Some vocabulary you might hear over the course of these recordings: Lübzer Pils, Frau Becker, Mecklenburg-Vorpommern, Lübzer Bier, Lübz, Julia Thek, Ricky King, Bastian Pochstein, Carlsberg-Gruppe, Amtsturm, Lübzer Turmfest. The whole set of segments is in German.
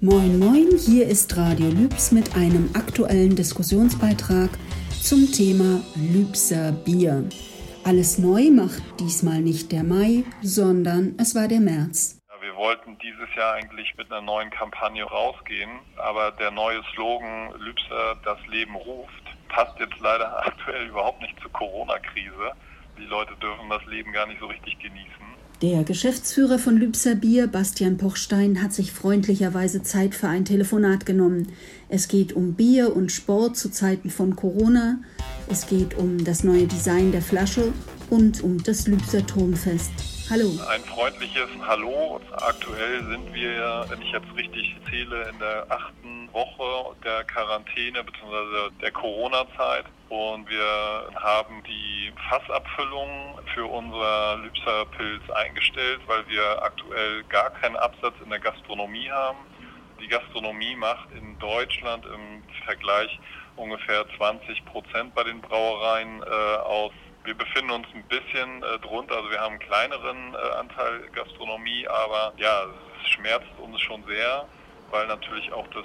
Moin Moin, hier ist Radio Lübz mit einem aktuellen Diskussionsbeitrag zum Thema Lübzer Bier. Alles neu macht diesmal nicht der Mai, sondern es war der März. Wir wollten dieses Jahr eigentlich mit einer neuen Kampagne rausgehen, aber der neue Slogan Lübzer, das Leben ruft, passt jetzt leider aktuell überhaupt nicht zur Corona-Krise. Die Leute dürfen das Leben gar nicht so richtig genießen. Der Geschäftsführer von Lübzer Bier, Bastian Pochstein, hat sich freundlicherweise Zeit für ein Telefonat genommen. Es geht um Bier und Sport zu Zeiten von Corona. Es geht um das neue Design der Flasche und um das Lübzer Turmfest. Hallo. Ein freundliches Hallo. Aktuell sind wir, wenn ich jetzt richtig zähle, in der 8. Woche der Quarantäne bzw. der Corona-Zeit. Und wir haben die Fassabfüllung für unser Lübzer Pils eingestellt, weil wir aktuell gar keinen Absatz in der Gastronomie haben. Die Gastronomie macht in Deutschland im Vergleich ungefähr 20% bei den Brauereien aus. Wir befinden uns ein bisschen drunter, also wir haben einen kleineren Anteil Gastronomie, aber ja, es schmerzt uns schon sehr, weil natürlich auch das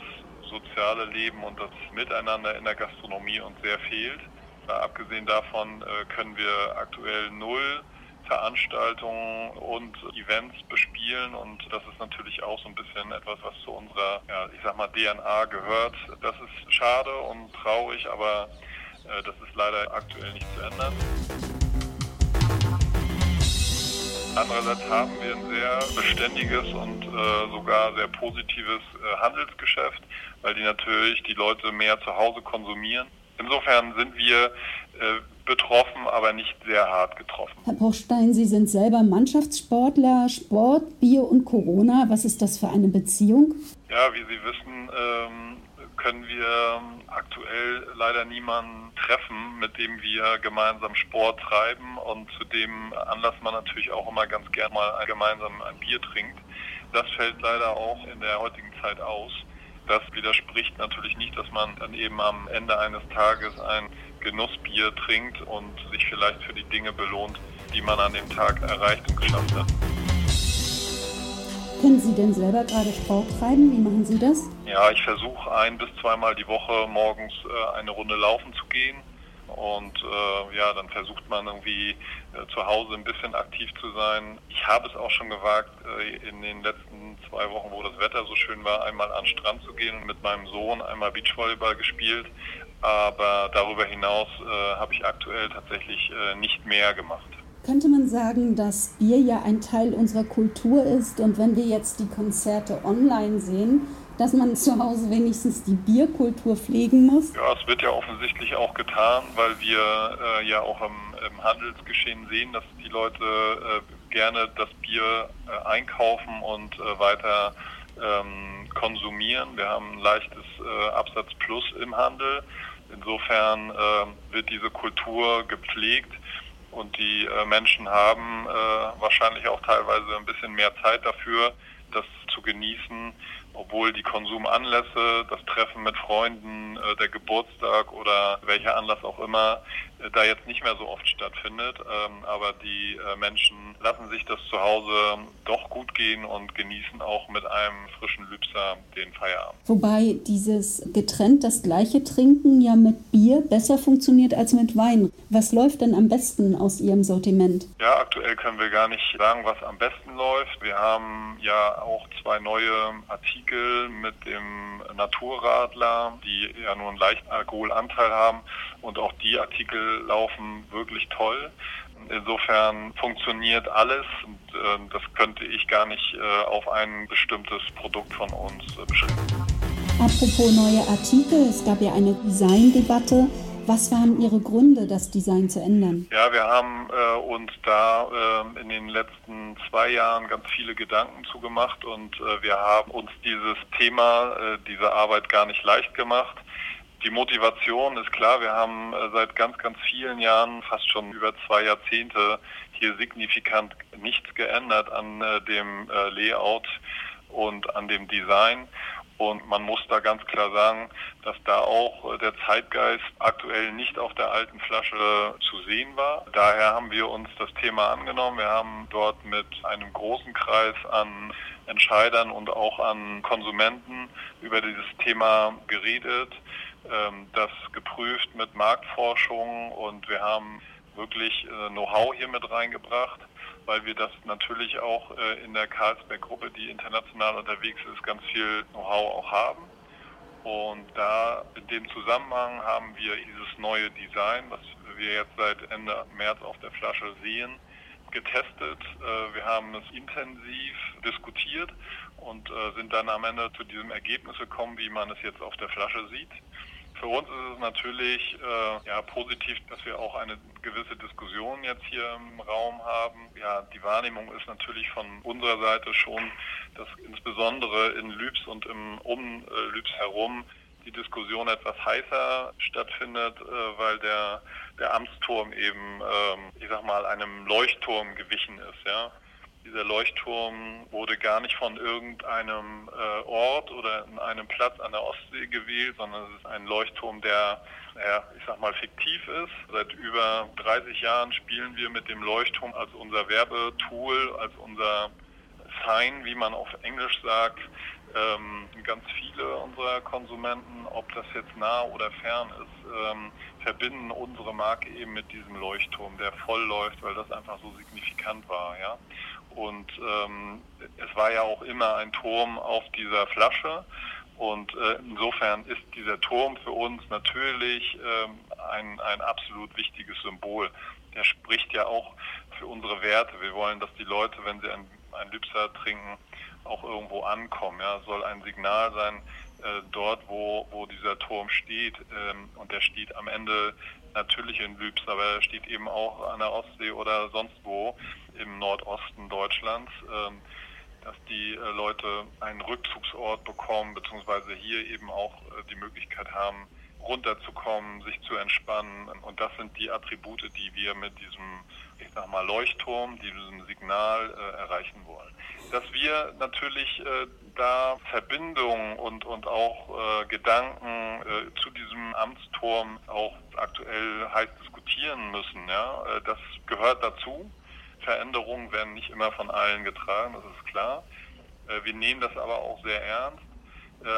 soziale Leben und das Miteinander in der Gastronomie uns sehr fehlt. Abgesehen davon können wir aktuell 0 Veranstaltungen und Events bespielen und das ist natürlich auch so ein bisschen etwas, was zu unserer, ja, ich sag mal, DNA gehört. Das ist schade und traurig, aber das ist leider aktuell nicht zu ändern. Andererseits haben wir ein sehr beständiges und sogar sehr positives Handelsgeschäft, weil die natürlich die Leute mehr zu Hause konsumieren. Insofern sind wir betroffen, aber nicht sehr hart getroffen. Herr Pochstein, Sie sind selber Mannschaftssportler, Sport, Bier und Corona. Was ist das für eine Beziehung? Ja, wie Sie wissen, können wir aktuell leider niemanden treffen, mit dem wir gemeinsam Sport treiben und zu dem Anlass man natürlich auch immer ganz gern mal gemeinsam ein Bier trinkt. Das fällt leider auch in der heutigen Zeit aus. Das widerspricht natürlich nicht, dass man dann eben am Ende eines Tages ein Genussbier trinkt und sich vielleicht für die Dinge belohnt, die man an dem Tag erreicht und geschafft hat. Können Sie denn selber gerade Sport treiben? Wie machen Sie das? Ja, ich versuche 1- bis 2-mal die Woche morgens eine Runde laufen zu gehen. Und dann versucht man irgendwie zu Hause ein bisschen aktiv zu sein. Ich habe es auch schon gewagt, in den letzten 2 Wochen, wo das Wetter so schön war, einmal an den Strand zu gehen und mit meinem Sohn einmal Beachvolleyball gespielt. Aber darüber hinaus habe ich aktuell tatsächlich nicht mehr gemacht. Könnte man sagen, dass Bier ja ein Teil unserer Kultur ist und wenn wir jetzt die Konzerte online sehen, dass man zu Hause wenigstens die Bierkultur pflegen muss? Ja, es wird ja offensichtlich auch getan, weil wir auch im Handelsgeschehen sehen, dass die Leute gerne das Bier einkaufen und weiter konsumieren. Wir haben ein leichtes Absatzplus im Handel. Insofern wird diese Kultur gepflegt. Und die Menschen haben wahrscheinlich auch teilweise ein bisschen mehr Zeit dafür, das zu genießen, obwohl die Konsumanlässe, das Treffen mit Freunden, der Geburtstag oder welcher Anlass auch immer, da jetzt nicht mehr so oft stattfindet. Aber die Menschen lassen sich das zu Hause doch gut gehen und genießen auch mit einem frischen Lübzer den Feierabend. Wobei dieses getrennt das gleiche Trinken ja mit Bier besser funktioniert als mit Wein. Was läuft denn am besten aus Ihrem Sortiment? Ja, aktuell können wir gar nicht sagen, was am besten läuft. Wir haben ja auch 2 neue Artikel mit dem Naturradler, die ja nur einen leichten Alkoholanteil haben und auch die Artikel laufen wirklich toll. Insofern funktioniert alles und das könnte ich gar nicht auf ein bestimmtes Produkt von uns beschränken. Apropos neue Artikel, es gab ja eine Designdebatte. Was waren Ihre Gründe, das Design zu ändern? Ja, wir haben uns da in den letzten 2 Jahren ganz viele Gedanken zu gemacht und wir haben uns dieses Thema, diese Arbeit gar nicht leicht gemacht. Die Motivation ist klar, wir haben seit ganz, ganz vielen Jahren, fast schon über 2 Jahrzehnte, hier signifikant nichts geändert an dem Layout und an dem Design. Und man muss da ganz klar sagen, dass da auch der Zeitgeist aktuell nicht auf der alten Flasche zu sehen war. Daher haben wir uns das Thema angenommen. Wir haben dort mit einem großen Kreis an Entscheidern und auch an Konsumenten über dieses Thema geredet, das geprüft mit Marktforschung, und wir haben wirklich Know-how hier mit reingebracht, weil wir das natürlich auch in der Carlsberg-Gruppe, die international unterwegs ist, ganz viel Know-how auch haben. Und da in dem Zusammenhang haben wir dieses neue Design, was wir jetzt seit Ende März auf der Flasche sehen, getestet. Wir haben es intensiv diskutiert und sind dann am Ende zu diesem Ergebnis gekommen, wie man es jetzt auf der Flasche sieht. Für uns ist es natürlich positiv, dass wir auch eine gewisse Diskussion jetzt hier im Raum haben. Ja, die Wahrnehmung ist natürlich von unserer Seite schon, dass insbesondere in Lübz und um Lübz herum die Diskussion etwas heißer stattfindet, weil der Amtsturm eben, einem Leuchtturm gewichen ist, ja. Dieser Leuchtturm wurde gar nicht von irgendeinem Ort oder in einem Platz an der Ostsee gewählt, sondern es ist ein Leuchtturm, der, fiktiv ist. Seit über 30 Jahren spielen wir mit dem Leuchtturm als unser Werbetool, als unser Sign, wie man auf Englisch sagt. Ganz viele unserer Konsumenten, ob das jetzt nah oder fern ist, verbinden unsere Marke eben mit diesem Leuchtturm, der voll läuft, weil das einfach so signifikant war, ja. Und es war ja auch immer ein Turm auf dieser Flasche, und insofern ist dieser Turm für uns natürlich ein absolut wichtiges Symbol. Der spricht ja auch für unsere Werte. Wir wollen, dass die Leute, wenn sie ein Lübzer trinken, auch irgendwo ankommen. Ja, es soll ein Signal sein, dort, wo dieser Turm steht. Und der steht am Ende natürlich in Lübz, aber er steht eben auch an der Ostsee oder sonst wo im Nordosten Deutschlands, dass die Leute einen Rückzugsort bekommen, beziehungsweise hier eben auch die Möglichkeit haben, runterzukommen, sich zu entspannen. Und das sind die Attribute, die wir mit diesem Leuchtturm, diesem Signal erreichen wollen. Dass wir natürlich da Verbindungen und auch Gedanken zu diesem Amtsturm auch aktuell heiß diskutieren müssen, ja? Das gehört dazu. Veränderungen werden nicht immer von allen getragen, das ist klar. Wir nehmen das aber auch sehr ernst.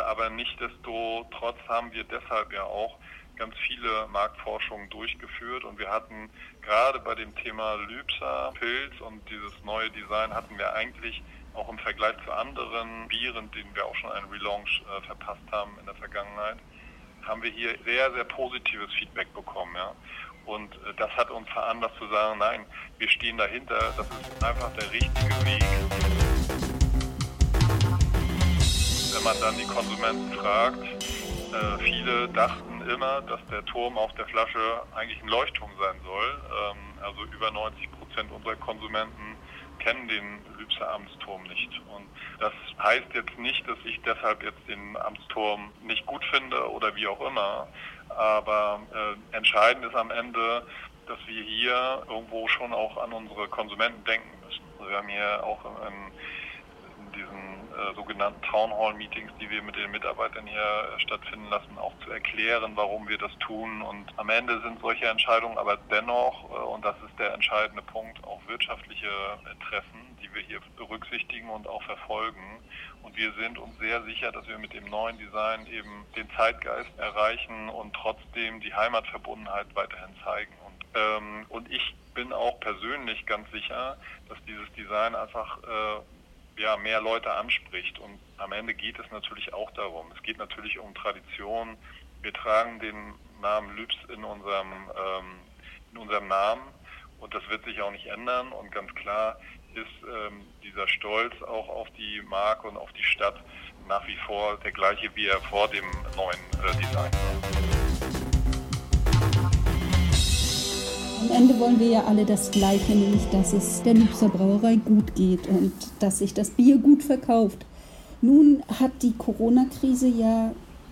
Aber nichtsdestotrotz haben wir deshalb ja auch ganz viele Marktforschungen durchgeführt, und wir hatten gerade bei dem Thema Lübzer Pils und dieses neue Design hatten wir eigentlich auch im Vergleich zu anderen Bieren, denen wir auch schon einen Relaunch verpasst haben in der Vergangenheit, haben wir hier sehr, sehr positives Feedback bekommen. Ja? Und das hat uns veranlasst zu sagen, nein, wir stehen dahinter, das ist einfach der richtige Weg. Wenn man dann die Konsumenten fragt, viele dachten immer, dass der Turm auf der Flasche eigentlich ein Leuchtturm sein soll. Also über 90% unserer Konsumenten kennen den Lübzer Amtsturm nicht. Und das heißt jetzt nicht, dass ich deshalb jetzt den Amtsturm nicht gut finde oder wie auch immer. Aber entscheidend ist am Ende, dass wir hier irgendwo schon auch an unsere Konsumenten denken müssen. Also wir haben hier auch in diesen sogenannten Townhall-Meetings, die wir mit den Mitarbeitern hier stattfinden lassen, auch zu erklären, warum wir das tun. Und am Ende sind solche Entscheidungen aber dennoch, und das ist der entscheidende Punkt, auch wirtschaftliche Interessen, die wir hier berücksichtigen und auch verfolgen. Und wir sind uns sehr sicher, dass wir mit dem neuen Design eben den Zeitgeist erreichen und trotzdem die Heimatverbundenheit weiterhin zeigen. Und ich bin auch persönlich ganz sicher, dass dieses Design einfach mehr Leute anspricht, und am Ende geht es natürlich auch darum. Es geht natürlich um Tradition. Wir tragen den Namen Lübz in unserem Namen, und das wird sich auch nicht ändern, und ganz klar ist dieser Stolz auch auf die Marke und auf die Stadt nach wie vor der gleiche, wie er vor dem neuen Design war. Am Ende wollen wir ja alle das Gleiche, nämlich dass es der Lübzer Brauerei gut geht und dass sich das Bier gut verkauft. Nun hat die Corona-Krise ja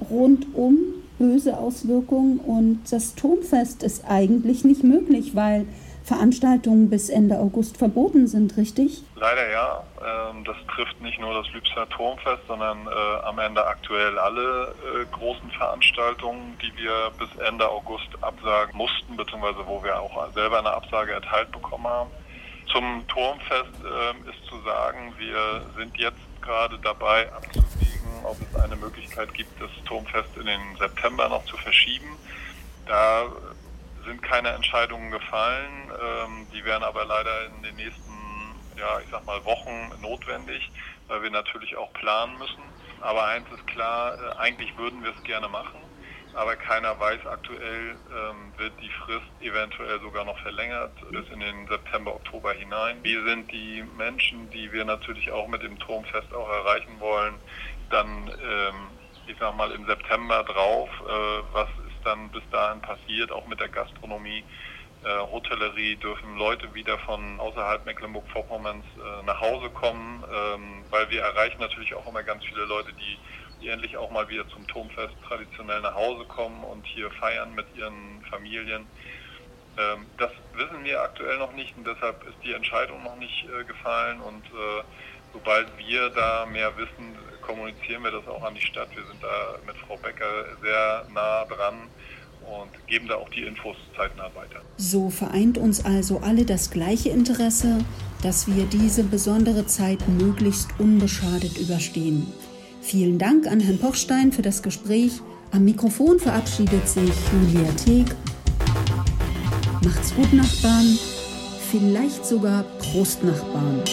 rundum böse Auswirkungen, und das Turmfest ist eigentlich nicht möglich, weil Veranstaltungen bis Ende August verboten sind, richtig? Leider ja. Das trifft nicht nur das Lübzer Turmfest, sondern am Ende aktuell alle großen Veranstaltungen, die wir bis Ende August absagen mussten, beziehungsweise wo wir auch selber eine Absage erteilt bekommen haben. Zum Turmfest ist zu sagen, wir sind jetzt gerade dabei abzuwägen, ob es eine Möglichkeit gibt, das Turmfest in den September noch zu verschieben. Da sind keine Entscheidungen gefallen, die wären aber leider in den nächsten, Wochen notwendig, weil wir natürlich auch planen müssen. Aber eins ist klar, eigentlich würden wir es gerne machen, aber keiner weiß aktuell, wird die Frist eventuell sogar noch verlängert bis in den September, Oktober hinein. Wir sind die Menschen, die wir natürlich auch mit dem Turmfest auch erreichen wollen, dann, im September drauf, was ist dann bis dahin passiert, auch mit der Gastronomie. Hotellerie, dürfen Leute wieder von außerhalb Mecklenburg-Vorpommerns nach Hause kommen, weil wir erreichen natürlich auch immer ganz viele Leute, die endlich auch mal wieder zum Turmfest traditionell nach Hause kommen und hier feiern mit ihren Familien. Das wissen wir aktuell noch nicht und deshalb ist die Entscheidung noch nicht gefallen und sobald wir da mehr wissen, kommunizieren wir das auch an die Stadt. Wir sind da mit Frau Becker sehr nah dran und geben da auch die Infos zeitnah weiter. So vereint uns also alle das gleiche Interesse, dass wir diese besondere Zeit möglichst unbeschadet überstehen. Vielen Dank an Herrn Pochstein für das Gespräch. Am Mikrofon verabschiedet sich Julia Thek. Macht's gut, Nachbarn. Vielleicht sogar Prost, Nachbarn.